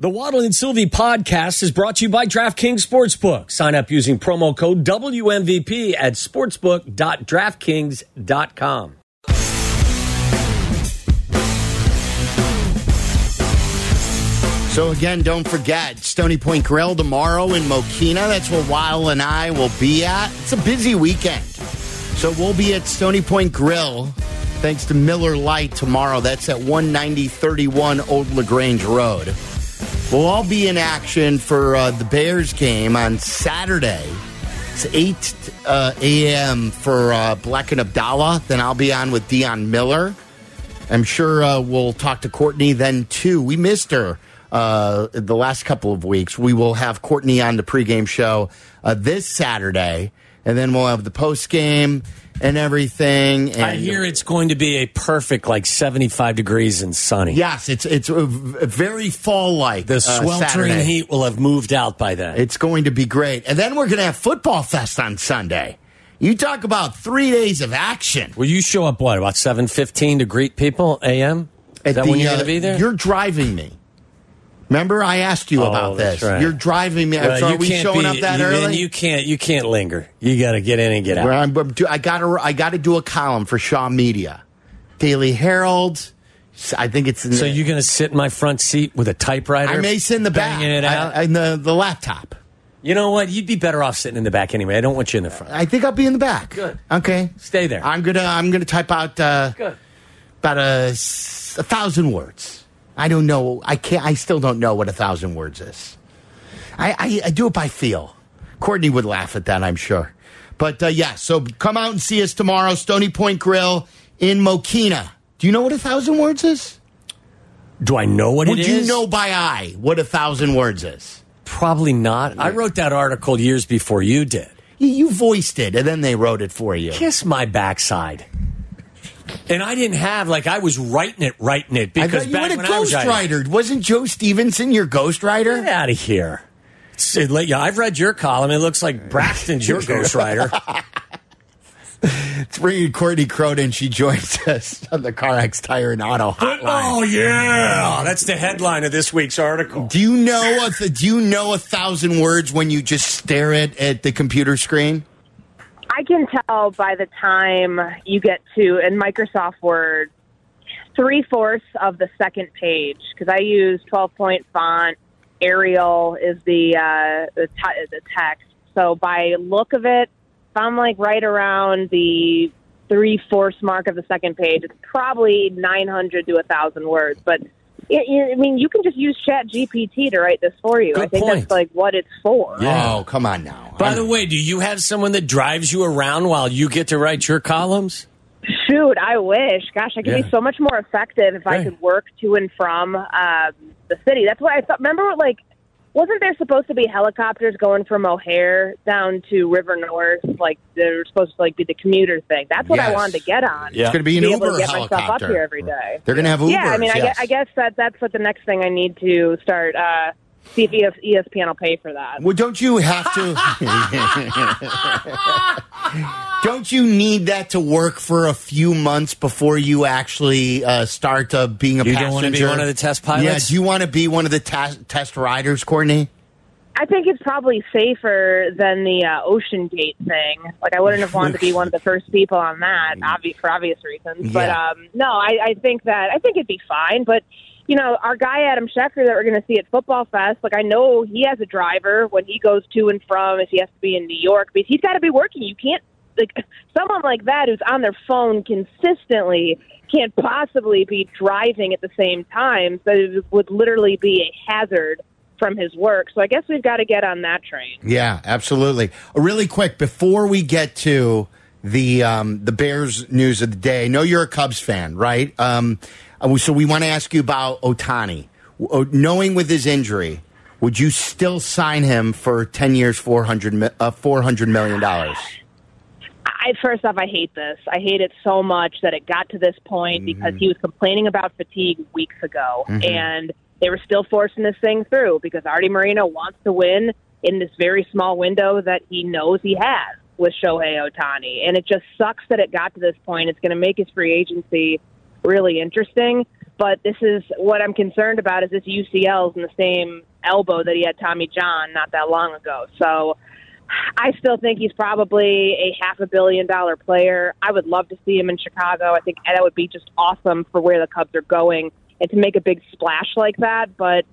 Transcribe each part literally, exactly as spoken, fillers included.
The Waddle and Sylvie podcast is brought to you by DraftKings Sportsbook. Sign up using promo code W M V P at sportsbook dot draftkings dot com. So again, don't forget, Stony Point Grill tomorrow in Mokina. That's where Waddle and I will be at. It's a busy weekend. So we'll be at Stony Point Grill, thanks to Miller Lite tomorrow. That's at one ninety thirty-one Old LaGrange Road. We'll all be in action for uh, the Bears game on Saturday. It's eight a.m. for uh, Black and Abdallah. Then I'll be on with Deion Miller. I'm sure uh, we'll talk to Courtney then, too. We missed her uh, the last couple of weeks. We will have Courtney on the pregame show uh, this Saturday. And then we'll have the postgame and everything. And I hear it's going to be a perfect, like, seventy-five degrees and sunny. Yes, it's it's a very fall-like. The sweltering uh, heat will have moved out by then. It's going to be great. And then we're going to have Football Fest on Sunday. You talk about three days of action. Will you show up, what, about seven fifteen to greet people a m? Is At that the, when you're uh, going to be there? You're driving me. Remember, I asked you oh, about this. Right. You're driving me. Well, so are we showing be, up that you, early? You can't. You can't linger. You got to get in and get out. Well, I'm, I got to. I got to do a column for Shaw Media, Daily Herald. I think it's. In so the, you're going to sit in my front seat with a typewriter? I may sit in the back. It out? I, I, the the laptop. You know what? You'd be better off sitting in the back anyway. I don't want you in the front. I think I'll be in the back. Good. Okay. Stay there. I'm gonna. I'm gonna type out. Uh, Good. About a, a thousand words. I don't know. I can't. I still don't know what a thousand words is. I, I, I do it by feel. Courtney would laugh at that, I'm sure. But uh, yeah, so come out and see us tomorrow, Stony Point Grill in Mokina. Do you know what a thousand words is? Do I know what would it is? Would you know by eye what a thousand words is? Probably not. Yeah. I wrote that article years before you did. You voiced it, and then they wrote it for you. Kiss my backside. And I didn't have, like, I was writing it, writing it. Because I back you had a ghostwriter. Was Wasn't Joe Stevenson your ghostwriter? Get out of here. It, yeah, I've read your column. It looks like Braxton's your ghostwriter. It's bringing Courtney Cronin. She joins us on the CarX Tire and Auto Hotline. Oh, yeah. That's the headline of this week's article. Do you know a, th- do you know a thousand words when you just stare at, at the computer screen? I can tell by the time you get to, in Microsoft Word, three-fourths of the second page, because I use twelve-point font. Arial is the, uh, the, t- the text. So by look of it, if I'm like right around the three-fourths mark of the second page, it's probably nine hundred to one thousand words. But, it, I mean, you can just use Chat G P T to write this for you. Good I think point. That's like what it's for. Yeah. Oh, come on now. By the way, do you have someone that drives you around while you get to write your columns? Shoot, I wish. Gosh, I could yeah. be so much more effective if right. I could work to and from um, the city. That's why I thought, remember, like, wasn't there supposed to be helicopters going from O'Hare down to River North? Like, they're supposed to, like, be the commuter thing. That's what yes. I wanted to get on. Yeah. It's going to be an be Uber able to get helicopter. Myself up here every day. They're going to have Ubers, yeah, I mean, yes. I, I guess that that's what the next thing I need to start uh see if E S P N will pay for that. Well, don't you have to... don't you need that to work for a few months before you actually uh, start uh, being a you passenger? You don't want to be one of the test pilots? Yeah, do you want to be one of the ta- test riders, Courtney? I think it's probably safer than the uh, Ocean Gate thing. Like, I wouldn't have wanted to be one of the first people on that, obvi- for obvious reasons. Yeah. But, um, no, I, I think that... I think it'd be fine, but... You know, our guy, Adam Schefter, that we're going to see at Football Fest, like, I know he has a driver when he goes to and from if he has to be in New York, because he's got to be working. You can't, like, someone like that who's on their phone consistently can't possibly be driving at the same time. So it would literally be a hazard from his work. So I guess we've got to get on that train. Yeah, absolutely. Really quick, before we get to the um, the Bears news of the day, I know you're a Cubs fan, right? Um So we want to ask you about Ohtani. Knowing with his injury, would you still sign him for ten years, four hundred, uh, four hundred million dollars? I, first off, I hate this. I hate it so much that it got to this point mm-hmm. because he was complaining about fatigue weeks ago. Mm-hmm. And they were still forcing this thing through because Artie Moreno wants to win in this very small window that he knows he has with Shohei Ohtani. And it just sucks that it got to this point. It's going to make his free agency really interesting. But this is what I'm concerned about is this U C L's in the same elbow that he had Tommy John not that long ago. So I still think he's probably a half a billion dollar player. I would love to see him in Chicago. I think that would be just awesome for where the Cubs are going and to make a big splash like that. But,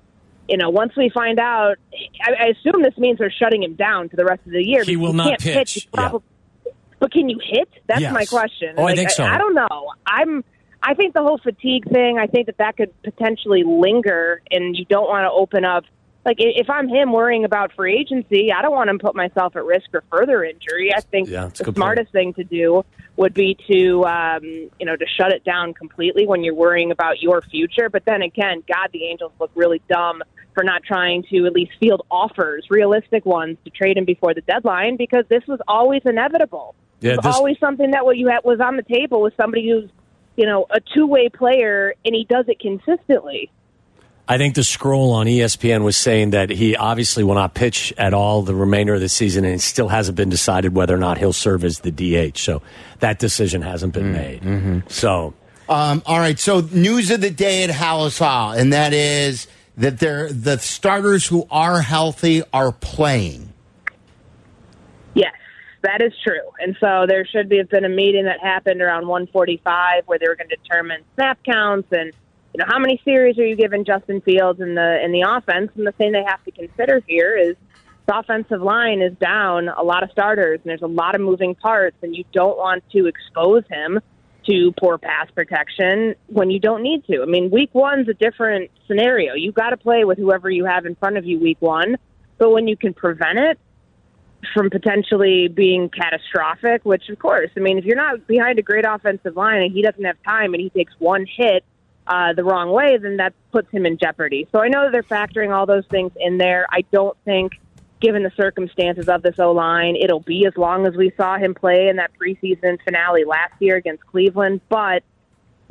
you know, once we find out, I, I assume this means they're shutting him down for the rest of the year. He will he not pitch. pitch. Probably, yeah. But can you hit? That's yes. my question. Oh, like, I think so. I, I don't know. I'm... I think the whole fatigue thing, I think that that could potentially linger, and you don't want to open up. Like, if I'm him worrying about free agency, I don't want to put myself at risk for further injury. I think yeah, the smartest thing to do would be to, um, you know, to shut it down completely when you're worrying about your future. But then again, God, the Angels look really dumb for not trying to at least field offers, realistic ones, to trade him before the deadline, because this was always inevitable. Yeah, it was this- always something that what you had was on the table with somebody who's, you know, a two-way player, and he does it consistently. I think the scroll on E S P N was saying that he obviously will not pitch at all the remainder of the season, and it still hasn't been decided whether or not he'll serve as the D H. So that decision hasn't been made. Mm-hmm. So, um, all right, so news of the day at Hallis Hall, and that is that they're, the starters who are healthy are playing. Yes. That is true. And so there should be have been a meeting that happened around one forty-five where they were going to determine snap counts and, you know, how many series are you giving Justin Fields in the in the offense. And the thing they have to consider here is the offensive line is down a lot of starters, and there's a lot of moving parts, and you don't want to expose him to poor pass protection when you don't need to. I mean, week one's a different scenario. You've got to play with whoever you have in front of you week one. But when you can prevent it from potentially being catastrophic, which, of course, I mean, if you're not behind a great offensive line and he doesn't have time and he takes one hit uh, the wrong way, then that puts him in jeopardy. So I know that they're factoring all those things in there. I don't think, given the circumstances of this O-line, it'll be as long as we saw him play in that preseason finale last year against Cleveland. But,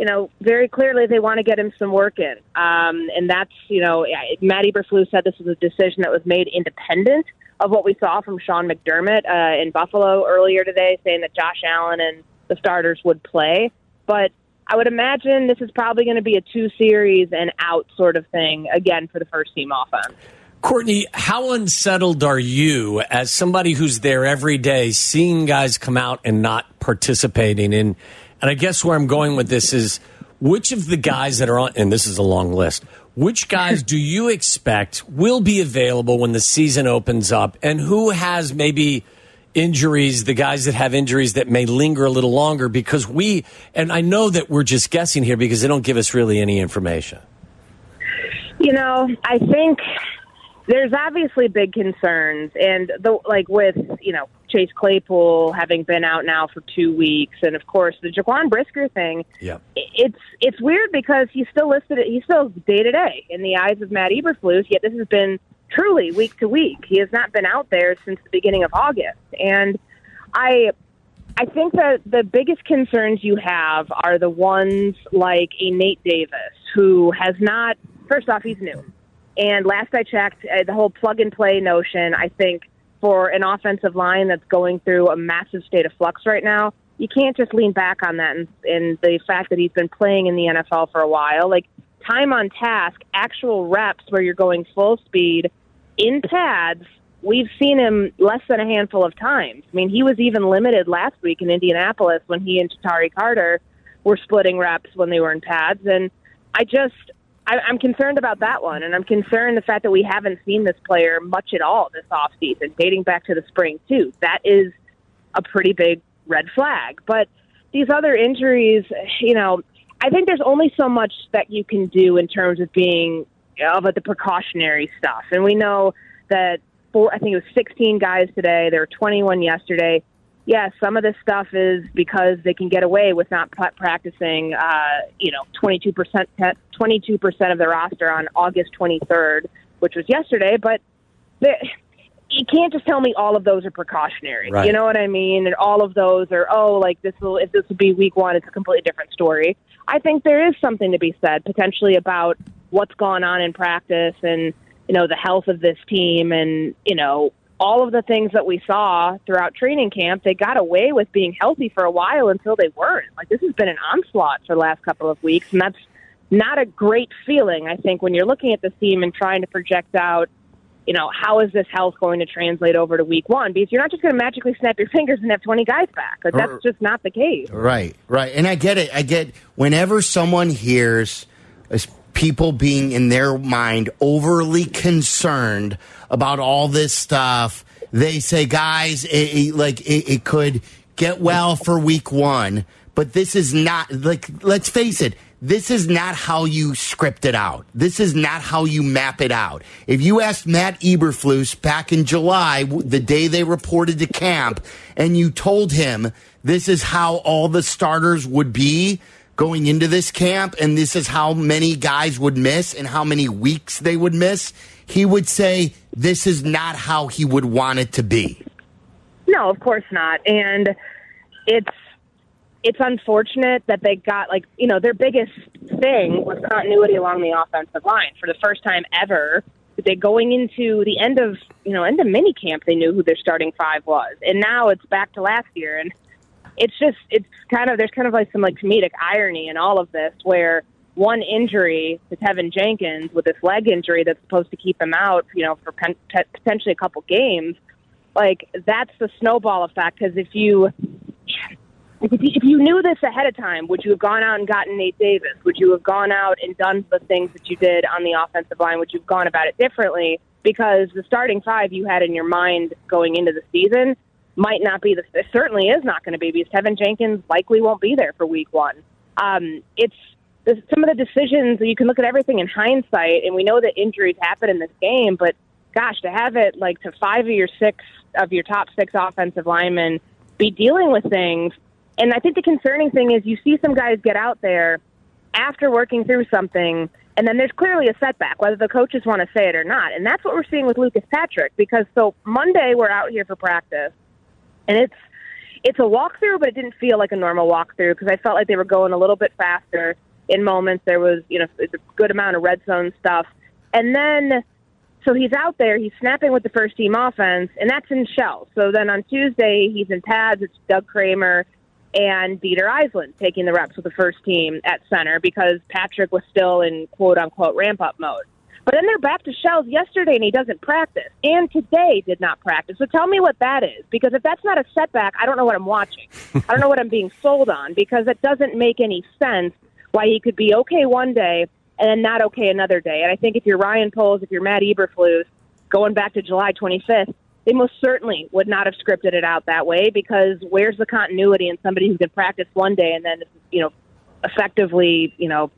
you know, very clearly they want to get him some work in. Um, and that's, you know, Matt Eberflus said this was a decision that was made independent of what we saw from Sean McDermott uh, in Buffalo earlier today, saying that Josh Allen and the starters would play. But I would imagine this is probably going to be a two-series and out sort of thing, again, for the first-team offense. Courtney, how unsettled are you as somebody who's there every day, seeing guys come out and not participating? And, and I guess where I'm going with this is, which of the guys that are on, and this is a long list, which guys do you expect will be available when the season opens up, and who has maybe injuries, the guys that have injuries that may linger a little longer? Because we, and I know that we're just guessing here because they don't give us really any information. You know, I think there's obviously big concerns, and the, like with, you know, Chase Claypool having been out now for two weeks, and of course the Jaquan Brisker thing. Yeah, it's it's weird because he's still listed. He's still day to day in the eyes of Matt Eberflus. Yet this has been truly week to week. He has not been out there since the beginning of August. And I I think that the biggest concerns you have are the ones like a Nate Davis, who has not. First off, he's new, and last I checked, uh, the whole plug and play notion, I think, for an offensive line that's going through a massive state of flux right now, you can't just lean back on that and, and the fact that he's been playing in the N F L for a while. Like, time on task, actual reps where you're going full speed in pads, we've seen him less than a handful of times. I mean, he was even limited last week in Indianapolis when he and Tari Carter were splitting reps when they were in pads. And I just... I'm concerned about that one, and I'm concerned the fact that we haven't seen this player much at all this offseason, dating back to the spring, too. That is a pretty big red flag. But these other injuries, you know, I think there's only so much that you can do in terms of being, you know, about the precautionary stuff. And we know that, four, I think it was sixteen guys today, there were twenty-one yesterday. Yeah, some of this stuff is because they can get away with not practicing, uh, you know, twenty-two percent, twenty-two percent of their roster on August twenty-third, which was yesterday. But they, you can't just tell me all of those are precautionary. Right. You know what I mean? And all of those are, oh, like this will, if this would be week one, it's a completely different story. I think there is something to be said potentially about what's gone on in practice and, you know, the health of this team and, you know, all of the things that we saw throughout training camp. They got away with being healthy for a while until they weren't. Like, this has been an onslaught for the last couple of weeks, and that's not a great feeling, I think, when you're looking at this team and trying to project out, you know, how is this health going to translate over to week one? Because you're not just going to magically snap your fingers and have twenty guys back. Like, that's just not the case. Right, right. And I get it. I get whenever someone hears people being in their mind overly concerned about all this stuff, they say, guys, it, it, like it, it could get well for week one. But this is not, like, let's face it. This is not how you script it out. This is not how you map it out. If you asked Matt Eberflus back in July, the day they reported to camp, and you told him this is how all the starters would be going into this camp, and this is how many guys would miss and how many weeks they would miss, he would say this is not how he would want it to be. No, of course not. And it's, It's unfortunate that they got, like, you know, their biggest thing was continuity along the offensive line. For the first time ever, they going into the end of, you know, end of minicamp, they knew who their starting five was. And now it's back to last year. And it's just, it's kind of, there's kind of like some, like, comedic irony in all of this, where one injury to Tevin Jenkins with this leg injury that's supposed to keep him out, you know, for pen- t- potentially a couple games, like, that's the snowball effect. Because if you... If you knew this ahead of time, would you have gone out and gotten Nate Davis? Would you have gone out and done the things that you did on the offensive line? Would you have gone about it differently? Because the starting five you had in your mind going into the season might not be the – it certainly is not going to be, because Tevin Jenkins likely won't be there for week one. Um, it's some of the decisions – you can look at everything in hindsight, and we know that injuries happen in this game, but, gosh, to have it like to five of your six of your top six offensive linemen be dealing with things – and I think the concerning thing is you see some guys get out there after working through something, and then there's clearly a setback, whether the coaches want to say it or not. And that's what we're seeing with Lucas Patrick, because so Monday we're out here for practice, and it's it's a walkthrough, but it didn't feel like a normal walkthrough because I felt like they were going a little bit faster in moments. There was, you know, a good amount of red zone stuff. And then so he's out there, he's snapping with the first team offense, and that's in shell. So then on Tuesday he's in pads, it's Doug Kramer and Dieter Island taking the reps with the first team at center because Patrick was still in quote-unquote ramp-up mode. But then they're back to shells yesterday, and he doesn't practice. And today did not practice. So tell me what that is, because if that's not a setback, I don't know what I'm watching. I don't know what I'm being sold on, because it doesn't make any sense why he could be okay one day and then not okay another day. And I think if you're Ryan Poles, if you're Matt Eberflus, going back to July twenty-fifth, they most certainly would not have scripted it out that way, because where's the continuity in somebody who can practice one day and then, you know, effectively, you know,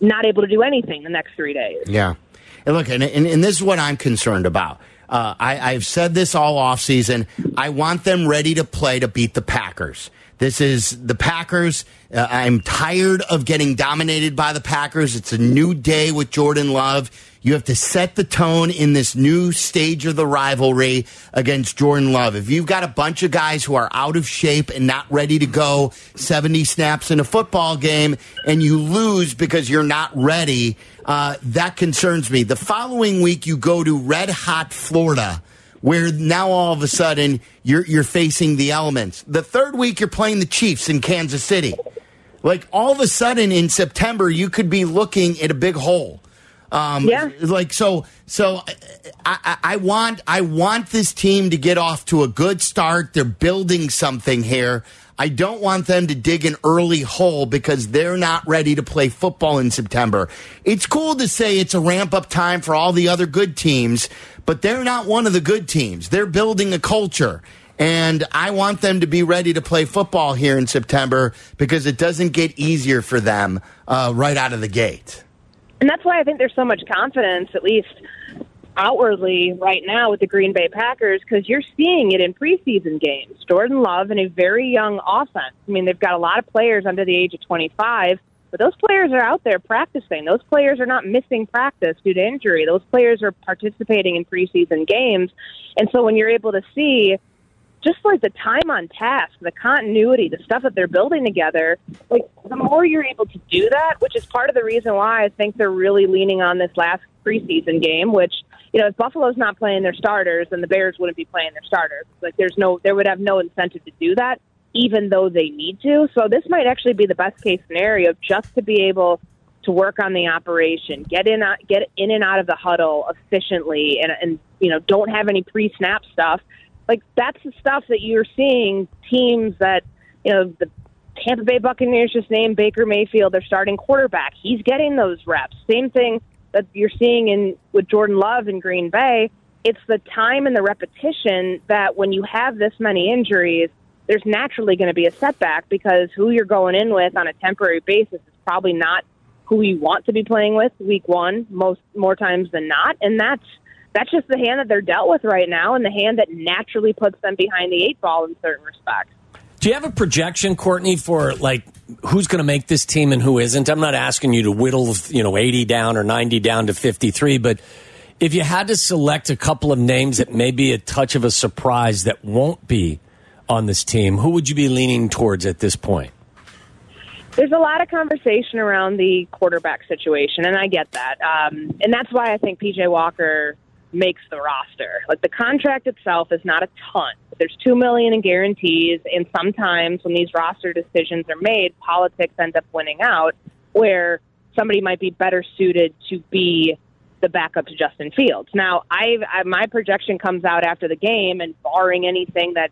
not able to do anything the next three days? Yeah. And look, and, and, and this is what I'm concerned about. Uh, I, I've said this all offseason. I want them ready to play to beat the Packers. This is the Packers. Uh, I'm tired of getting dominated by the Packers. It's a new day with Jordan Love. You have to set the tone in this new stage of the rivalry against Jordan Love. If you've got a bunch of guys who are out of shape and not ready to go seventy snaps in a football game and you lose because you're not ready, uh, that concerns me. The following week, you go to red-hot Florida, where now all of a sudden you're, you're facing the elements. The third week, you're playing the Chiefs in Kansas City. Like, all of a sudden in September, you could be looking at a big hole. Um, yeah. Like so, so I, I want I want this team to get off to a good start. They're building something here. I don't want them to dig an early hole because they're not ready to play football in September. It's cool to say it's a ramp up time for all the other good teams, but they're not one of the good teams. They're building a culture. And I want them to be ready to play football here in September, because it doesn't get easier for them uh, right out of the gate. And that's why I think there's so much confidence, at least outwardly right now, with the Green Bay Packers, because you're seeing it in preseason games. Jordan Love and a very young offense. I mean, they've got a lot of players under the age of twenty-five, but those players are out there practicing. Those players are not missing practice due to injury. Those players are participating in preseason games. And so when you're able to see just like the time on task, the continuity, the stuff that they're building together, like the more you're able to do that, which is part of the reason why I think they're really leaning on this last preseason game, which, you know, if Buffalo's not playing their starters, then the Bears wouldn't be playing their starters. Like there's no, there would have no incentive to do that, even though they need to. So this might actually be the best case scenario, just to be able to work on the operation, get in get in and out of the huddle efficiently, and, and you know, don't have any pre-snap stuff. Like, that's the stuff that you're seeing teams that, you know, the Tampa Bay Buccaneers just named Baker Mayfield their starting quarterback. He's getting those reps. Same thing that you're seeing in with Jordan Love in Green Bay. It's the time and the repetition that when you have this many injuries, there's naturally going to be a setback, because who you're going in with on a temporary basis is probably not who you want to be playing with week one most more times than not. And that's that's just the hand that they're dealt with right now, and the hand that naturally puts them behind the eight ball in certain respects. Do you have a projection, Courtney, for like who's going to make this team and who isn't? I'm not asking you to whittle, you know, eighty down or ninety down to fifty-three, but if you had to select a couple of names that may be a touch of a surprise that won't be on this team, who would you be leaning towards at this point? There's a lot of conversation around the quarterback situation, and I get that. Um, and that's why I think P J Walker makes the roster. Like, the contract itself is not a ton. There's two million dollars in guarantees, and sometimes when these roster decisions are made, politics end up winning out, where somebody might be better suited to be the backup to Justin Fields. Now, I've, I, my projection comes out after the game, and barring anything that,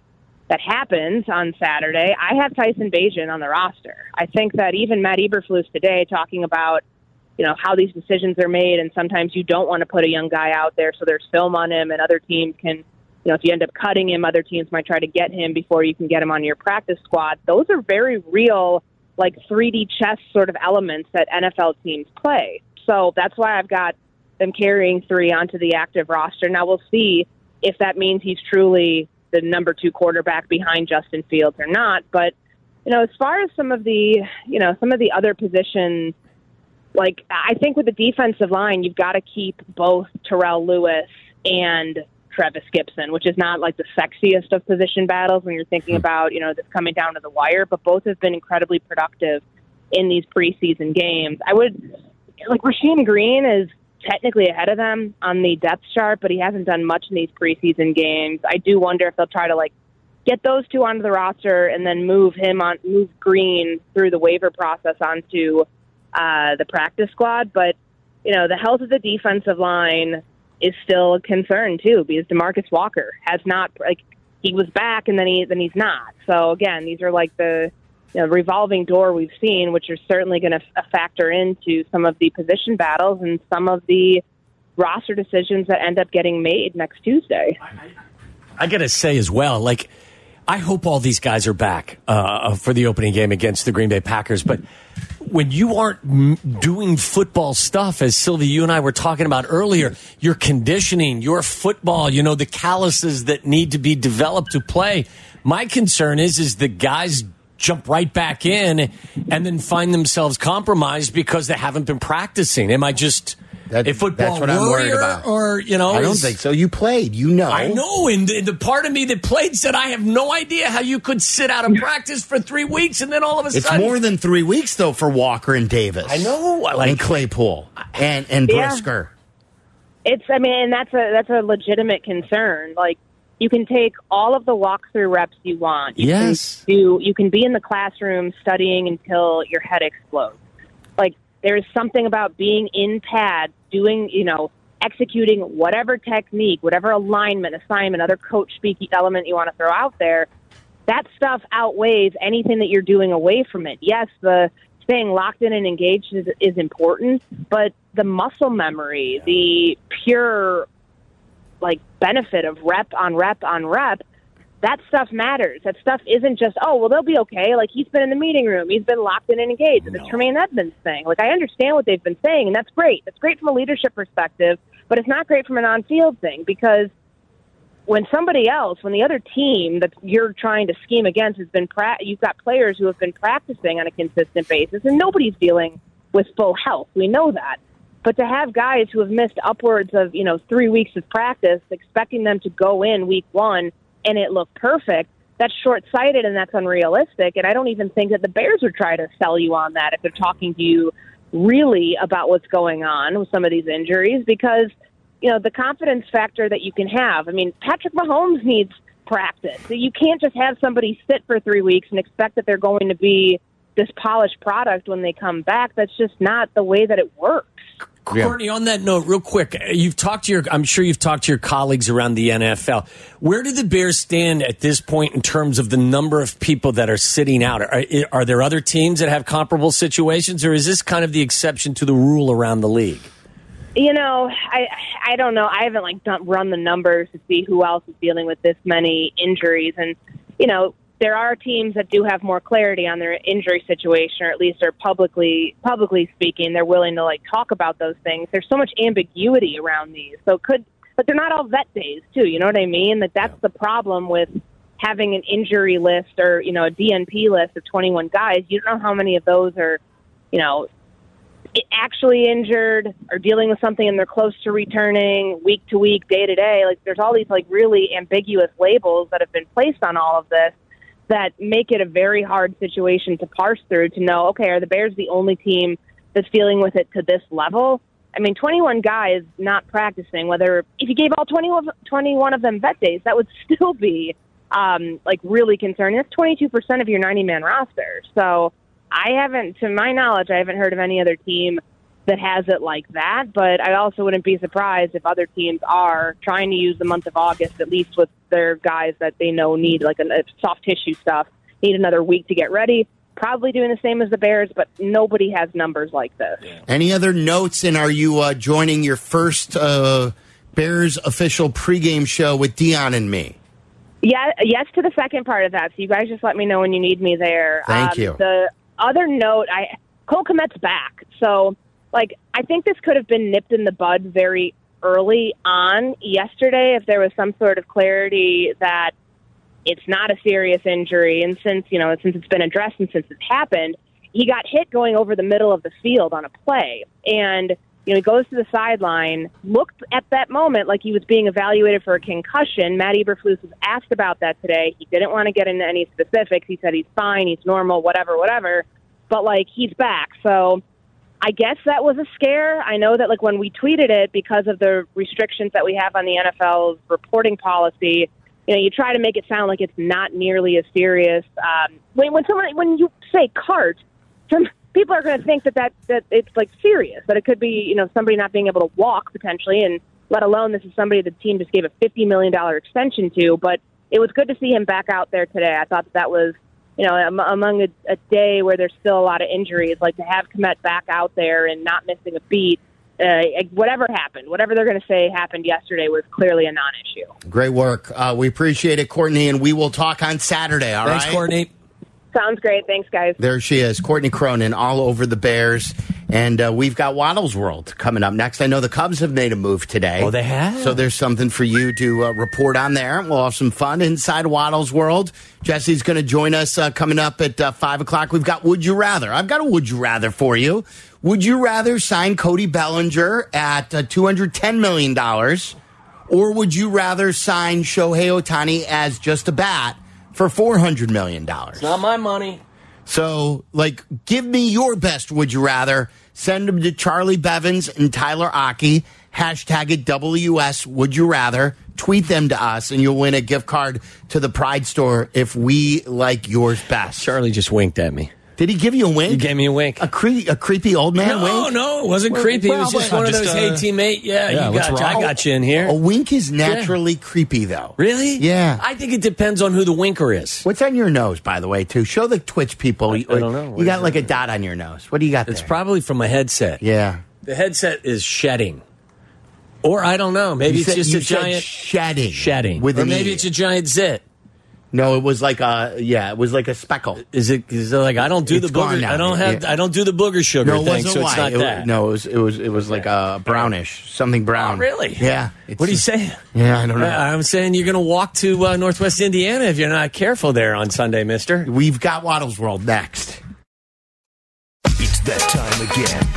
that happens on Saturday, I have Tyson Bagent on the roster. I think that even Matt Eberflus today talking about, you know, how these decisions are made, and sometimes you don't want to put a young guy out there, so there's film on him, and other teams can, you know, if you end up cutting him, other teams might try to get him before you can get him on your practice squad. Those are very real, like three D chess sort of elements that N F L teams play. So that's why I've got them carrying three onto the active roster. Now we'll see if that means he's truly the number two quarterback behind Justin Fields or not. But, you know, as far as some of the, you know, some of the other positions, like, I think with the defensive line, you've got to keep both Terrell Lewis and Trevis Gibson, which is not like the sexiest of position battles when you're thinking about, you know, this coming down to the wire, but both have been incredibly productive in these preseason games. I would, like, Rasheed Green is technically ahead of them on the depth chart, but he hasn't done much in these preseason games. I do wonder if they'll try to, like, get those two onto the roster and then move him on, move Green through the waiver process onto uh, the practice squad. But, you know, the health of the defensive line is still a concern too, because DeMarcus Walker has not, like, he was back and then he then he's not. So again, these are like the, you know, revolving door we've seen, which are certainly going to f- factor into some of the position battles and some of the roster decisions that end up getting made next Tuesday. I got to say as well, like, I hope all these guys are back uh, for the opening game against the Green Bay Packers. But when you aren't m- doing football stuff, as Sylvia, you and I were talking about earlier, your conditioning, your football, you know, the calluses that need to be developed to play. My concern is, is the guys jump right back in and then find themselves compromised because they haven't been practicing. Am I just that, a football that's what warrior? I'm worried about. Or, you know, I don't think so. You played, you know. I know, and the, the part of me that played said, I have no idea how you could sit out of practice for three weeks and then all of a it's sudden. It's more than three weeks, though, for Walker and Davis. I know. I like, and Claypool and, and Brisker. Yeah. It's, I mean, that's a that's a legitimate concern. Like, you can take all of the walkthrough reps you want. You yes. Can do, you can be in the classroom studying until your head explodes. Like, there is something about being in pads, doing, you know, executing whatever technique, whatever alignment, assignment, other coach speak element you want to throw out there. That stuff outweighs anything that you're doing away from it. Yes, the staying locked in and engaged is, is important, but the muscle memory, the pure, like, benefit of rep on rep on rep, that stuff matters. That stuff isn't just, oh, well, they'll be okay. Like, he's been in the meeting room. He's been locked in and engaged. No. The Tremaine Edmonds thing. Like, I understand what they've been saying, and that's great. That's great from a leadership perspective, but it's not great from an on-field thing, because when somebody else, when the other team that you're trying to scheme against has been, pra- you've got players who have been practicing on a consistent basis, and nobody's dealing with full health. We know that. But to have guys who have missed upwards of, you know, three weeks of practice, expecting them to go in week one and it looked perfect, that's short-sighted and that's unrealistic. And I don't even think that the Bears would try to sell you on that if they're talking to you really about what's going on with some of these injuries, because, you know, the confidence factor that you can have. I mean, Patrick Mahomes needs practice. So you can't just have somebody sit for three weeks and expect that they're going to be this polished product when they come back. That's just not the way that it works. Courtney, on that note, real quick, you've talked to your, I'm sure you've talked to your colleagues around the N F L. Where do the Bears stand at this point in terms of the number of people that are sitting out? Are, are there other teams that have comparable situations, or is this kind of the exception to the rule around the league? You know, I I don't know. I haven't like done, run the numbers to see who else is dealing with this many injuries, and you know, there are teams that do have more clarity on their injury situation, or at least are publicly publicly speaking, they're willing to like talk about those things. There's so much ambiguity around these, so could but they're not all vet days too. You know what I mean? That that's the problem with having an injury list or you know a D N P list of twenty-one guys. You don't know how many of those are, you know, actually injured or dealing with something, and they're close to returning week to week, day to day. Like there's all these like really ambiguous labels that have been placed on all of this that make it a very hard situation to parse through to know, okay, are the Bears the only team that's dealing with it to this level? I mean, twenty-one guys not practicing, whether if you gave all twenty-one of them vet days, that would still be um, like really concerning. That's twenty-two percent of your ninety-man roster. So I haven't, to my knowledge, I haven't heard of any other team that has it like that, but I also wouldn't be surprised if other teams are trying to use the month of August, at least with their guys that they know need like a soft tissue stuff, need another week to get ready. Probably doing the same as the Bears, but nobody has numbers like this. Yeah. Any other notes? And are you uh, joining your first uh, Bears official pregame show with Deion and me? Yeah. Yes to the second part of that. So you guys just let me know when you need me there. Thank um, you. The other note, I Cole Kmet's back, so. Like, I think this could have been nipped in the bud very early on yesterday if there was some sort of clarity that it's not a serious injury. And since, you know, since it's been addressed and since it's happened, he got hit going over the middle of the field on a play. And, you know, he goes to the sideline, looked at that moment like he was being evaluated for a concussion. Matt Eberflus was asked about that today. He didn't want to get into any specifics. He said he's fine, he's normal, whatever, whatever. But, like, he's back. So I guess that was a scare. I know that like when we tweeted it, because of the restrictions that we have on the N F L's reporting policy, you know, you try to make it sound like it's not nearly as serious. Um, when when someone when you say cart, some people are going to think that, that that it's like serious, that it could be you know somebody not being able to walk potentially, and let alone this is somebody the team just gave a fifty million dollars extension to. But it was good to see him back out there today. I thought that, that was. You know, among a, a day where there's still a lot of injuries, like to have Kmet back out there and not missing a beat, uh, whatever happened, whatever they're going to say happened yesterday was clearly a non-issue. Great work. Uh, we appreciate it, Courtney, and we will talk on Saturday, all Thanks, right? Thanks, Courtney. Sounds great. Thanks, guys. There she is, Courtney Cronin, all over the Bears. And uh, we've got Waddle's World coming up next. I know the Cubs have made a move today. Oh, they have? So there's something for you to uh, report on there. We'll have some fun inside Waddle's World. Jesse's going to join us uh, coming up at uh, five o'clock. We've got Would You Rather. I've got a Would You Rather for you. Would you rather sign Cody Bellinger at uh, two hundred ten million dollars, or would you rather sign Shohei Ohtani as just a bat for four hundred million dollars? It's not my money. So, like, give me your best Would You Rather. Send them to Charlie Bevins and Tyler Aki. Hashtag it W S Would You Rather. Tweet them to us, and you'll win a gift card to the Pride Store if we like yours best. Charlie just winked at me. Did he give you a wink? He gave me a wink. A, cre- a creepy old man no, wink? No, no, it wasn't well, creepy. Well, it was just well, one just, of those, uh, hey, teammate, yeah, yeah you got you. I got you in here. A wink is naturally yeah. creepy, though. Really? Yeah. I think it depends on who the winker is. What's on your nose, by the way, too? Show the Twitch people. I, I don't know. What you got like a dot on your nose. What do you got there? It's probably from a headset. Yeah. The headset is shedding. Or I don't know. Maybe you it's said, just a giant shedding. Shedding. Or maybe e. it's a giant zit. No, it was like a yeah, it was like a speckle. Is it? Is it like I don't do it's the booger? I don't have. Yeah. I don't do the booger sugar no, thing, so it's not it was, that. No, it was. It was. It was like a brownish something brown. Oh, really? Yeah. It's, what are you saying? Yeah, I don't know. I, I'm saying you're going to walk to uh, Northwest Indiana if you're not careful there on Sunday, Mister. We've got Waddle's World next. It's that time again.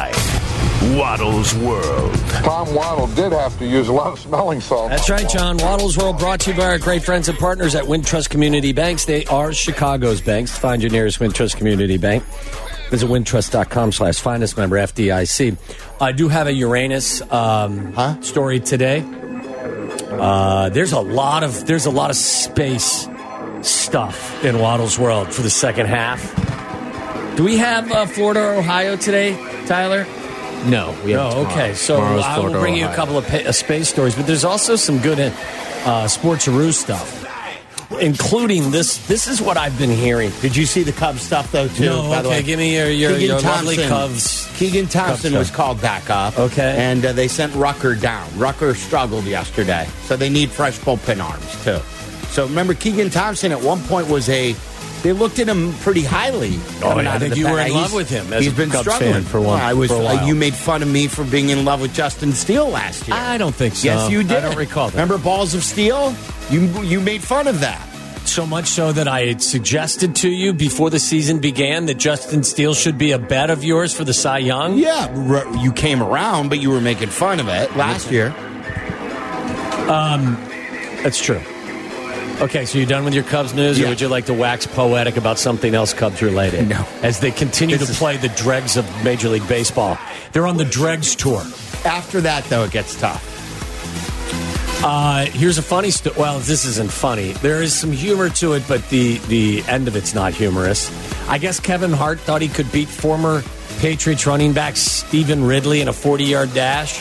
Waddle's World. Tom Waddle did have to use a lot of smelling salt. That's right, John. Waddle's World brought to you by our great friends and partners at Wintrust Community Banks. They are Chicago's banks. Find your nearest Wintrust Community Bank. Visit Wintrust.com slash finest member F D I C. I do have a Uranus um, huh? story today. Uh, there's a lot of there's a lot of space stuff in Waddle's World for the second half. Do we have uh, Florida or Ohio today, Tyler? No, we have no. Okay, so Tomorrow's I will Florida, bring Ohio. you a couple of pa- uh, space stories, but there's also some good uh, Sports-a-Roo stuff. Including this, this is what I've been hearing. Did you see the Cubs stuff, though, too? No, by okay, the way? give me your, your, your lovely Cubs. Keegan Thompson Cubs was called back up. Okay. And uh, they sent Rucker down. Rucker struggled yesterday, so they need fresh bullpen arms, too. So remember, Keegan Thompson at one point was a, they looked at him pretty highly. Oh, yeah, I think you bat. were in he's, love with him as he's a been Cubs struggling fan for one. Yeah, I was, for a while. Uh, you made fun of me for being in love with Justin Steele last year. I don't think so. Yes, you did. I don't recall that. Remember Balls of Steel? You you made fun of that. So much so that I had suggested to you before the season began that Justin Steele should be a bet of yours for the Cy Young? Yeah, you came around, but you were making fun of it last year. Um, That's true. Okay, so you're done with your Cubs news, yeah. or would you like to wax poetic about something else Cubs-related? No. As they continue this to is... play the dregs of Major League Baseball. They're on the dregs tour. After that, though, it gets tough. Uh, here's a funny story. Well, this isn't funny. There is some humor to it, but the, the end of it's not humorous. I guess Kevin Hart thought he could beat former Patriots running back Stephen Ridley in a forty-yard dash.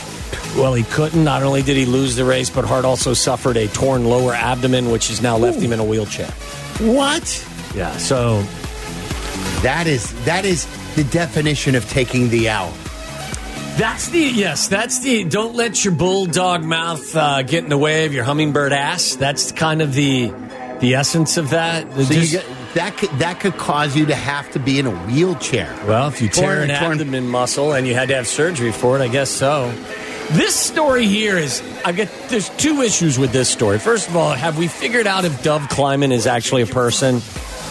Well, he couldn't. Not only did he lose the race, but Hart also suffered a torn lower abdomen, which has now left Ooh. him in a wheelchair. What? Yeah, so... That is, that is the definition of taking the L. That's the, yes, that's the, don't let your bulldog mouth uh, get in the way of your hummingbird ass. That's kind of the the essence of that. So just, you get, that, could, that could cause you to have to be in a wheelchair. Well, if you tear an abdomen muscle and you had to have surgery for it, I guess so. This story here is, I get, there's two issues with this story. First of all, have we figured out if Dove Kleiman is actually a person?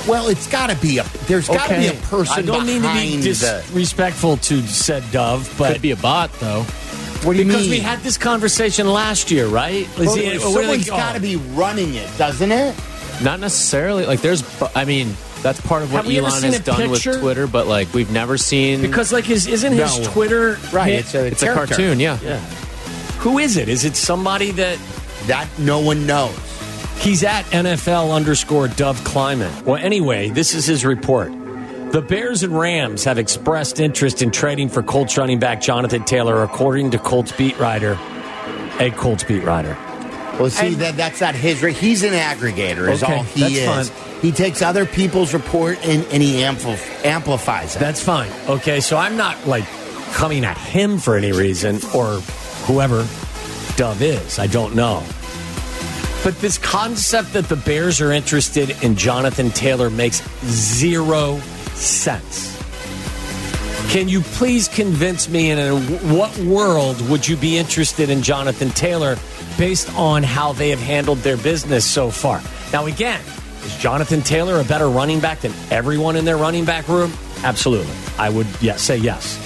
Well, it's got to be a. There's okay. got to be a person. I don't mean to be disrespectful to said Dove, but could be a bot though. What do you because mean? Because we had this conversation last year, right? Well, he, well, someone's like, oh. got to be running it, doesn't it? Not necessarily. Like there's, I mean, that's part of what Elon has done picture? with Twitter, but like we've never seen because like his isn't no. his Twitter right? Hit? It's, a, it's a cartoon, yeah. yeah. Who is it? Is it somebody that that no one knows? He's at N F L underscore Dove Kleiman. Well, anyway, this is his report. The Bears and Rams have expressed interest in trading for Colts running back Jonathan Taylor, according to Colts beat writer, a Colts beat writer. Well, see, and, that that's not his. He's an aggregator is okay, all he is. Fine. He takes other people's report and, and he ampl- amplifies it. That's fine. Okay, so I'm not, like, coming at him for any reason or whoever Dove is. I don't know. But this concept that the Bears are interested in Jonathan Taylor makes zero sense. Can you please convince me in a, what world would you be interested in Jonathan Taylor based on how they have handled their business so far? Now, again, is Jonathan Taylor a better running back than everyone in their running back room? Absolutely. I would yeah, say yes.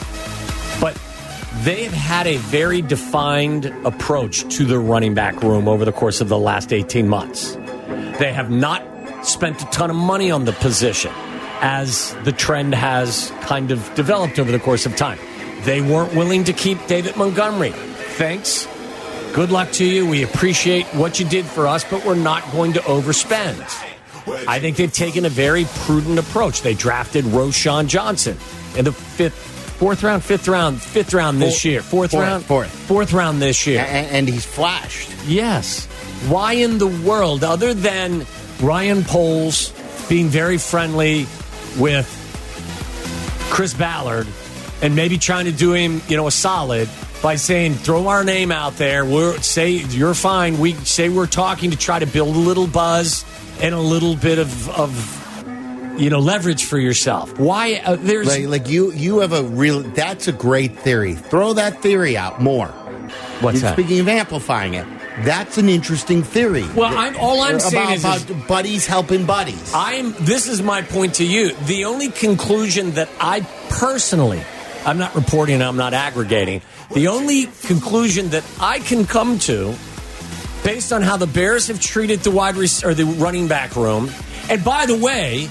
But they've had a very defined approach to their running back room over the course of the last eighteen months. They have not spent a ton of money on the position as the trend has kind of developed over the course of time. They weren't willing to keep David Montgomery. Thanks. Good luck to you. We appreciate what you did for us, but we're not going to overspend. I think they've taken a very prudent approach. They drafted Roshan Johnson in the fifth Fourth round, fifth round, fifth round this fourth, year. Fourth, fourth round, fourth. Fourth round this year. And, and he's flashed. Yes. Why in the world, other than Ryan Poles being very friendly with Chris Ballard and maybe trying to do him, you know, a solid by saying, throw our name out there. We're say you're fine. We say we're talking to try to build a little buzz and a little bit of, of you know, leverage for yourself. Why? Uh, there's like, like you. You have a real. That's a great theory. Throw that theory out more. What's you're that? Speaking of amplifying it. That's an interesting theory. Well, I'm, all I'm saying is, about is buddies helping buddies. I'm. This is my point to you. The only conclusion that I personally, I'm not reporting, I'm not aggregating. The only conclusion that I can come to, based on how the Bears have treated the wide res- or the running back room, and by the way,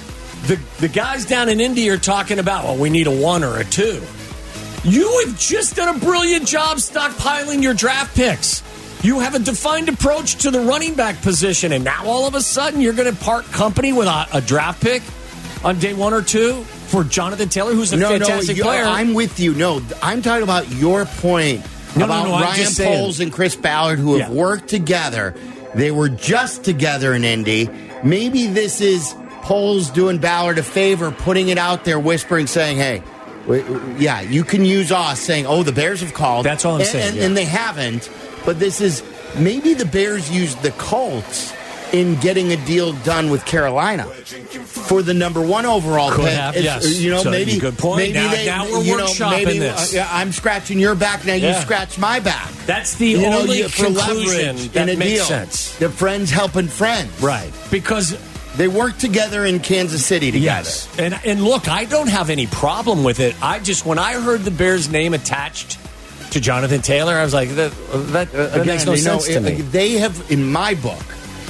the the guys down in Indy are talking about, well, we need a one or a two. You have just done a brilliant job stockpiling your draft picks. You have a defined approach to the running back position, and now all of a sudden you're going to part company with a, a draft pick on day one or two for Jonathan Taylor, who's a no, fantastic no, player. I'm with you. No, I'm talking about your point no, about no, no, Ryan Poles and Chris Ballard, who have yeah. worked together. They were just together in Indy. Maybe this is Poles doing Ballard a favor, putting it out there, whispering, saying, hey, yeah, you can use us, saying, oh, the Bears have called. That's all I'm and, saying. And, yeah. and they haven't. But this is, maybe the Bears used the Colts in getting a deal done with Carolina for the number one overall Could pick. Have, yes. You know, so maybe, good point. Maybe now, they, now we're you workshopping know, maybe, this. Uh, I'm scratching your back, now yeah. you scratch my back. That's the you only know, conclusion for that in a makes deal. Sense. The friends helping friends. Right. Because they work together in Kansas City together. Yes. And, and look, I don't have any problem with it. I just, when I heard the Bears' name attached to Jonathan Taylor, I was like, that, that, that Again, makes no sense know, to it, me. They have, in my book,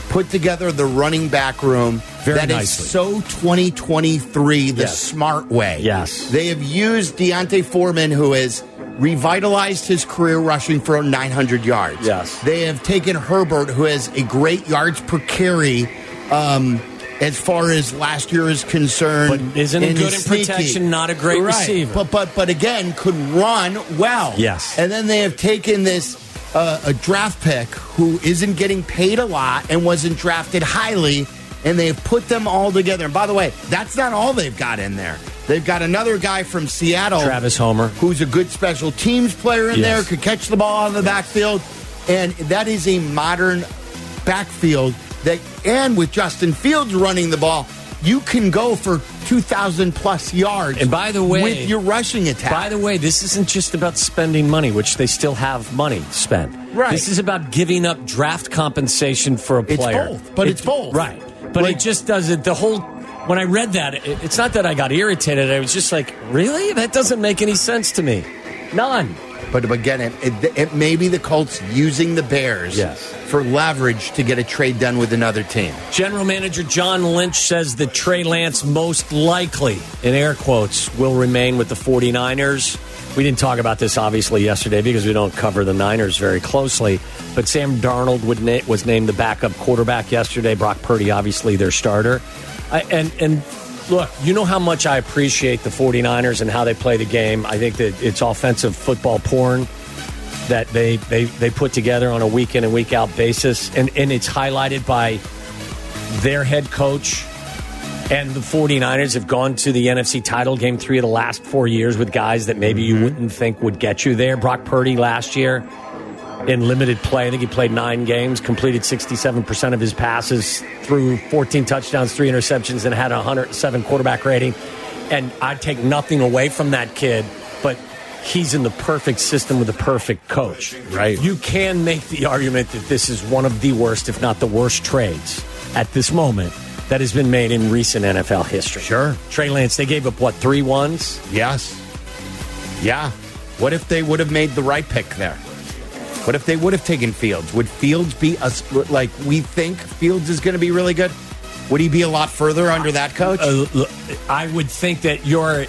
put together the running back room very that nicely. Is so twenty twenty-three the yes. smart way. Yes. They have used Deontay Foreman, who has revitalized his career rushing for nine hundred yards. Yes. They have taken Herbert, who has a great yards per carry um, as far as last year is concerned. But isn't it good in sneaky. Protection, not a great right. receiver. But, but but again, could run well. Yes. And then they have taken this uh, a draft pick who isn't getting paid a lot and wasn't drafted highly, and they have put them all together. And by the way, that's not all they've got in there. They've got another guy from Seattle. Travis Homer. Who's a good special teams player in yes. there, could catch the ball out of the yes. backfield. And that is a modern backfield. That, and with Justin Fields running the ball, you can go for two thousand plus yards and by the way, with your rushing attack. By the way, this isn't just about spending money, which they still have money spent. Right. This is about giving up draft compensation for a player. It's both, but it's, it's both. Right. But like, it just doesn't. The whole. When I read that, it, it's not that I got irritated. I was just like, really? That doesn't make any sense to me. None. But again, it, it, it may be the Colts using the Bears yes. for leverage to get a trade done with another team. General Manager John Lynch says that Trey Lance most likely, in air quotes, will remain with the 49ers. We didn't talk about this, obviously, yesterday because we don't cover the Niners very closely. But Sam Darnold would na- was named the backup quarterback yesterday. Brock Purdy, obviously, their starter. I, and and... Look, you know how much I appreciate the 49ers and how they play the game. I think that it's offensive football porn that they they, they put together on a week-in and week-out basis. And, and it's highlighted by their head coach. And the 49ers have gone to the N F C title game three of the last four years with guys that maybe you wouldn't think would get you there. Brock Purdy last year in limited play. I think he played nine games, completed sixty-seven percent of his passes, threw fourteen touchdowns, three interceptions, and had a one hundred seven quarterback rating. And I take nothing away from that kid, but he's in the perfect system with the perfect coach. Right. You can make the argument that this is one of the worst, if not the worst trades at this moment that has been made in recent N F L history. Sure. Trey Lance, they gave up, what, three ones? Yes. Yeah. What if they would have made the right pick there? What if they would have taken Fields? Would Fields be, a, like, we think Fields is going to be really good? Would he be a lot further under that coach? Uh, I would think that you're,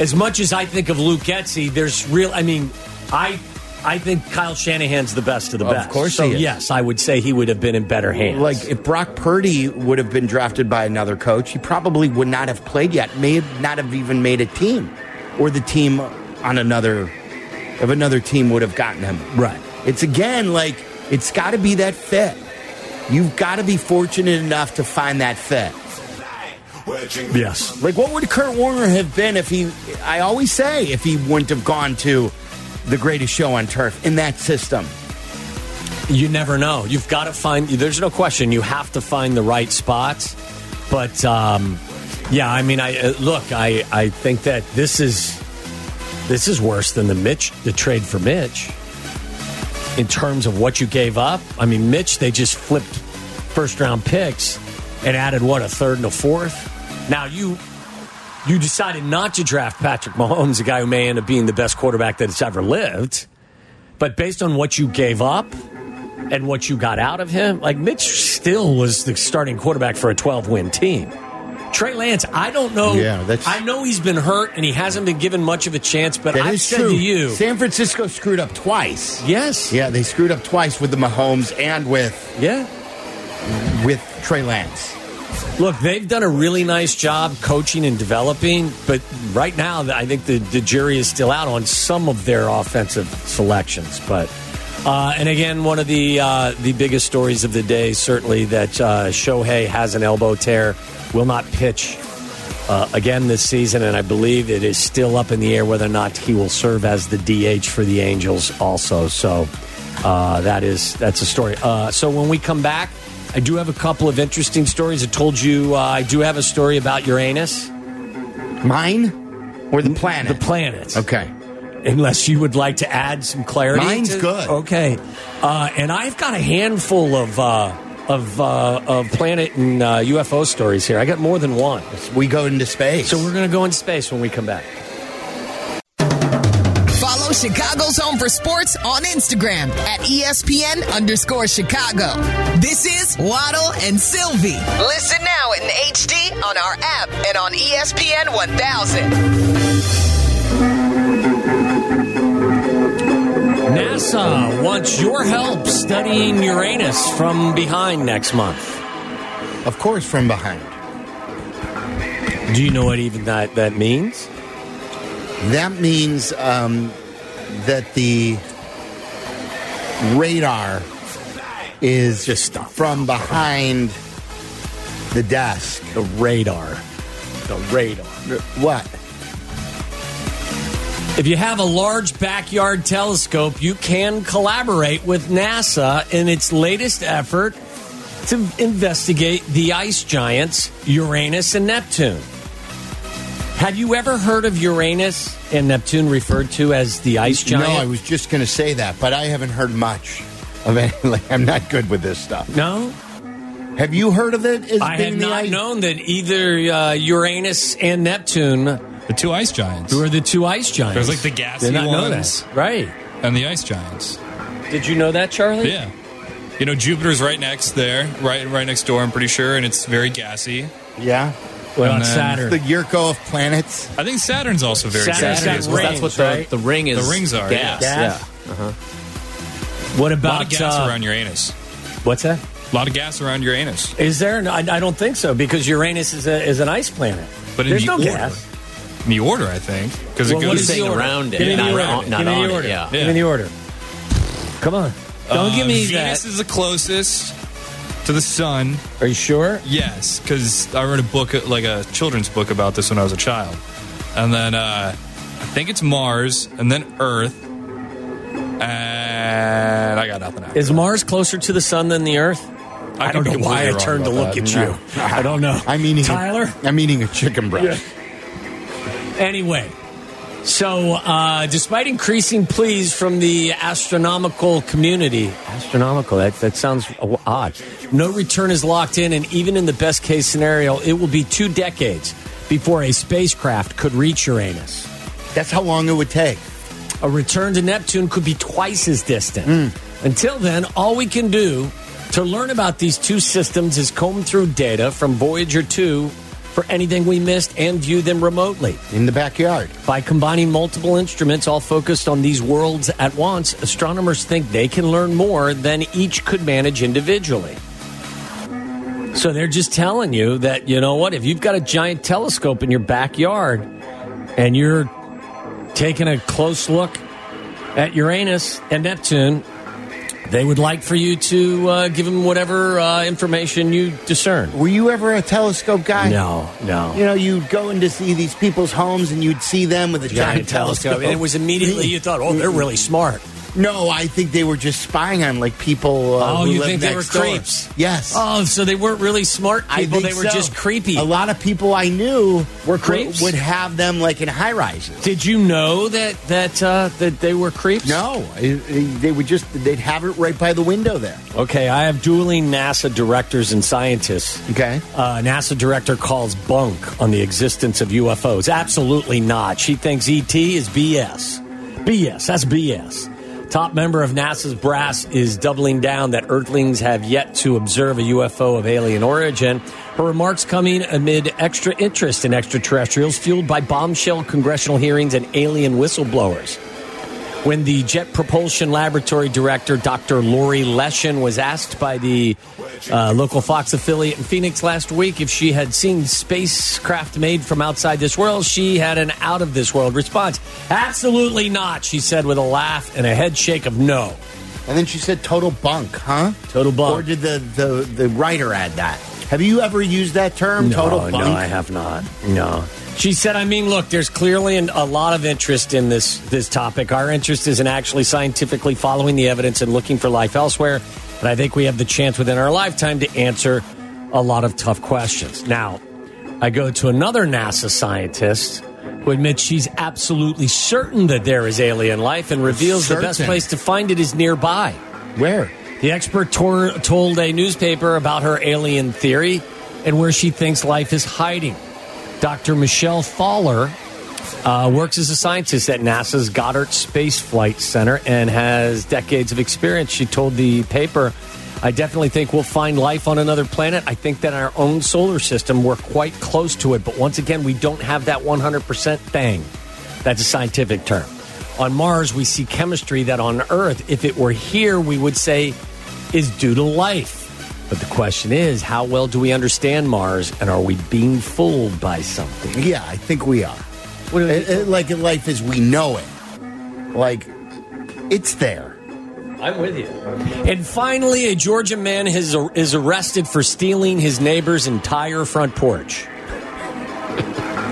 as much as I think of Luke Getsy, there's real, I mean, I I think Kyle Shanahan's the best of the best. Of course so, he is. Yes, I would say he would have been in better hands. Like, if Brock Purdy would have been drafted by another coach, he probably would not have played yet, may not have even made a team, or the team on another, of another team would have gotten him. Right. It's, again, like, it's got to be that fit. You've got to be fortunate enough to find that fit. Yes. Like, what would Kurt Warner have been if he, I always say, if he wouldn't have gone to the greatest show on turf in that system? You never know. You've got to find, there's no question, you have to find the right spots. But, um, yeah, I mean, I uh, look, I, I think that this is this is worse than the Mitch, the trade for Mitch. In terms of what you gave up, I mean, Mitch, they just flipped first-round picks and added, what, a third and a fourth? Now, you you decided not to draft Patrick Mahomes, a guy who may end up being the best quarterback that's ever lived. But based on what you gave up and what you got out of him, like, Mitch still was the starting quarterback for a twelve-win team. Trey Lance, I don't know. Yeah, that's, I know he's been hurt and he hasn't been given much of a chance, but I've said true. to you. San Francisco screwed up twice. Yes. Yeah, they screwed up twice with the Mahomes and with yeah, with Trey Lance. Look, they've done a really nice job coaching and developing, but right now I think the, the jury is still out on some of their offensive selections. But uh, and again, one of the uh, the biggest stories of the day, certainly that uh, Shohei has an elbow tear. Will not pitch uh, again this season, and I believe it is still up in the air whether or not he will serve as the D H for the Angels also. So uh, that is, that's a story. Uh, so when we come back, I do have a couple of interesting stories. I told you uh, I do have a story about Uranus. Mine? Or the planet? The planet. Okay. Unless you would like to add some clarity. Mine's to, good. Okay. Uh, and I've got a handful of... Uh, Of, uh, of planet and uh, U F O stories here. I got more than one. We go into space. So we're going to go into space when we come back. Follow Chicago's Home for Sports on Instagram at E S P N underscore Chicago. This is Waddle and Sylvie. Listen now in H D on our app and on E S P N one thousand. NASA wants your help studying Uranus from behind next month. Of course, from behind. Do you know what even that, that means? That means um, that the radar is just from behind the desk. The radar. The radar. What? If you have a large backyard telescope, you can collaborate with NASA in its latest effort to investigate the ice giants Uranus and Neptune. Have you ever heard of Uranus and Neptune referred to as the ice giant? No, I was just going to say that, but I haven't heard much of it. Like, I'm not good with this stuff. No? Have you heard of it? As I have not ice- known that either uh, Uranus and Neptune... The two ice giants. Who are the two ice giants? There's like the gassy ones. Right. And the ice giants. Did you know that, Charlie? Yeah. You know, Jupiter's right next there, right right next door, I'm pretty sure, and it's very gassy. Yeah. What about Saturn? The Yurko of planets. I think Saturn's also very Saturn, gassy. Saturn's well. That's what the, right? the ring is. The rings are, gas. Gas. Yeah. Uh-huh. What about... A lot of gas uh, around Uranus. What's that? A lot of gas around Uranus. Is there? No, I, I don't think so, because Uranus is, a, is an ice planet. But There's no order. gas. In the order, I think, because well, it goes saying around it. Give me the order. Not, give me the order. It, yeah. Yeah. Give me the order. Come on. Don't uh, give me Venus that. Venus is the closest to the sun. Are you sure? Yes, because I read a book, like a children's book about this when I was a child. And then uh, I think it's Mars, and then Earth, and I got nothing after. Is Mars closer to the sun than the Earth? I, I don't know why I turned to look that. at no. you. I don't know. I'm eating Tyler? A, I'm eating a chicken breast. Yeah. Anyway, so uh, despite increasing pleas from the astronomical community, astronomical, that, that sounds odd, no return is locked in, and even in the best-case scenario, it will be two decades before a spacecraft could reach Uranus. That's how long it would take. A return to Neptune could be twice as distant. Mm. Until then, all we can do to learn about these two systems is comb through data from Voyager two for anything we missed and view them remotely. In the backyard. By combining multiple instruments all focused on these worlds at once, astronomers think they can learn more than each could manage individually. So they're just telling you that, you know what, if you've got a giant telescope in your backyard and you're taking a close look at Uranus and Neptune, They would like for you to uh, give them whatever uh, information you discern. Were you ever a telescope guy? No, no. You know, you'd go in to see these people's homes, and you'd see them with a giant, giant telescope. telescope. And it was immediately, you thought, oh, they're really smart. No, I think they were just spying on, like, people uh, oh, who lived next door. Oh, you think they were creeps? Yes. Oh, so they weren't really smart people. They were so. just creepy. A lot of people I knew were creeps. Would have them, like, in high-rises. Did you know that that uh, that they were creeps? No. It, it, they would just, they'd have it right by the window there. Okay, I have dueling NASA directors and scientists. Okay. Uh, NASA director calls bunk on the existence of U F Os. Absolutely not. She thinks E T is B S. B S. That's B S. Top member of NASA's brass is doubling down that Earthlings have yet to observe a U F O of alien origin. Her remarks coming amid extra interest in extraterrestrials fueled by bombshell congressional hearings and alien whistleblowers. When the Jet Propulsion Laboratory director, Doctor Lori Leshin, was asked by the uh, local Fox affiliate in Phoenix last week if she had seen spacecraft made from outside this world, she had an out-of-this-world response. Absolutely not, she said with a laugh and a head shake of no. And then she said total bunk, huh? Total bunk. Or did the, the, the writer add that? Have you ever used that term, no, total bunk? No, I have not, no. She said, I mean, look, there's clearly an, a lot of interest in this, this topic. Our interest is in actually scientifically following the evidence and looking for life elsewhere. And I think we have the chance within our lifetime to answer a lot of tough questions. Now, I go to another NASA scientist who admits she's absolutely certain that there is alien life and reveals certain. the best place to find it is nearby. Where? The expert tor- told a newspaper about her alien theory and where she thinks life is hiding. Doctor Michelle Fowler uh, works as a scientist at NASA's Goddard Space Flight Center and has decades of experience. She told the paper, I definitely think we'll find life on another planet. I think that in our own solar system, we're quite close to it. But once again, we don't have that one hundred percent thing. That's a scientific term. On Mars, we see chemistry that on Earth, if it were here, we would say is due to life. But the question is, how well do we understand Mars, and are we being fooled by something? Yeah, I think we are. What do we it, it, like life is, we know it. Like, it's there. I'm with you. And finally, a Georgia man has, is arrested for stealing his neighbor's entire front porch.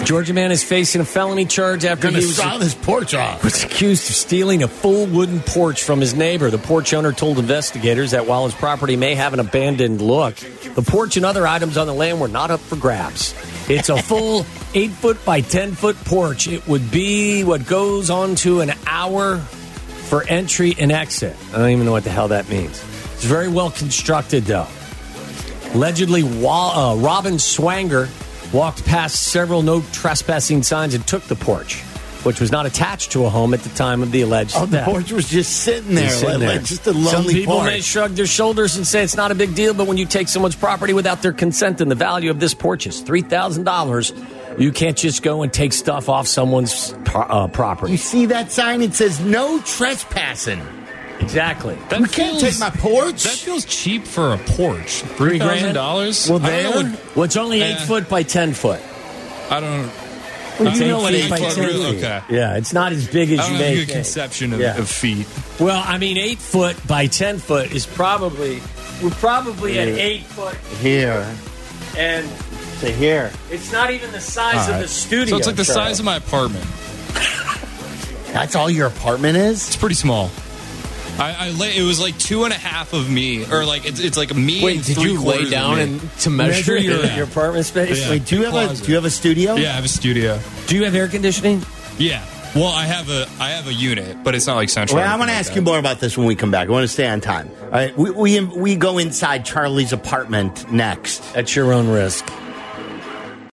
Georgia man is facing a felony charge after he was, his porch off. was accused of stealing a full wooden porch from his neighbor. The porch owner told investigators that while his property may have an abandoned look, the porch and other items on the land were not up for grabs. It's a full eight foot by ten foot porch. It would be what goes on to an hour for entry and exit. I don't even know what the hell that means. It's very well constructed, though. Allegedly, uh, Robin Swanger walked past several no trespassing signs and took the porch, which was not attached to a home at the time of the alleged oh, death. The porch was just sitting there, sitting like, there. Like just a lonely porch. Some people porch. may shrug their shoulders and say it's not a big deal, but when you take someone's property without their consent, then the value of this porch is three thousand dollars. You can't just go and take stuff off someone's uh, property. You see that sign? It says no trespassing. Exactly. That we feels, can't take my porch. That feels cheap for a porch. Three grand dollars. Well, there. What, well, it's only uh, eight foot by ten foot. I don't. Well, you know what eight, eight by ten really, feet. Okay. Yeah, it's not as big as I don't you make. Have a good conception of, yeah. of feet. Well, I mean, eight foot by ten foot is probably we're probably yeah. at eight foot here, and to here. It's not even the size right. of the studio. So it's like the size of my apartment. That's all your apartment is. It's pretty small. I, I lay, it was like two and a half of me, or like it's, it's like me. Wait, and did you lay down and to measure, measure your, yeah. your apartment space? Yeah. Wait, do you have closet. a do you have a studio? Yeah, I have a studio. Do you have air conditioning? Yeah. Well, I have a I have a unit, but it's not like central. Well, I want to like ask that. you more about this when we come back. I want to stay on time. All right, we we we go inside Charlie's apartment next. At your own risk.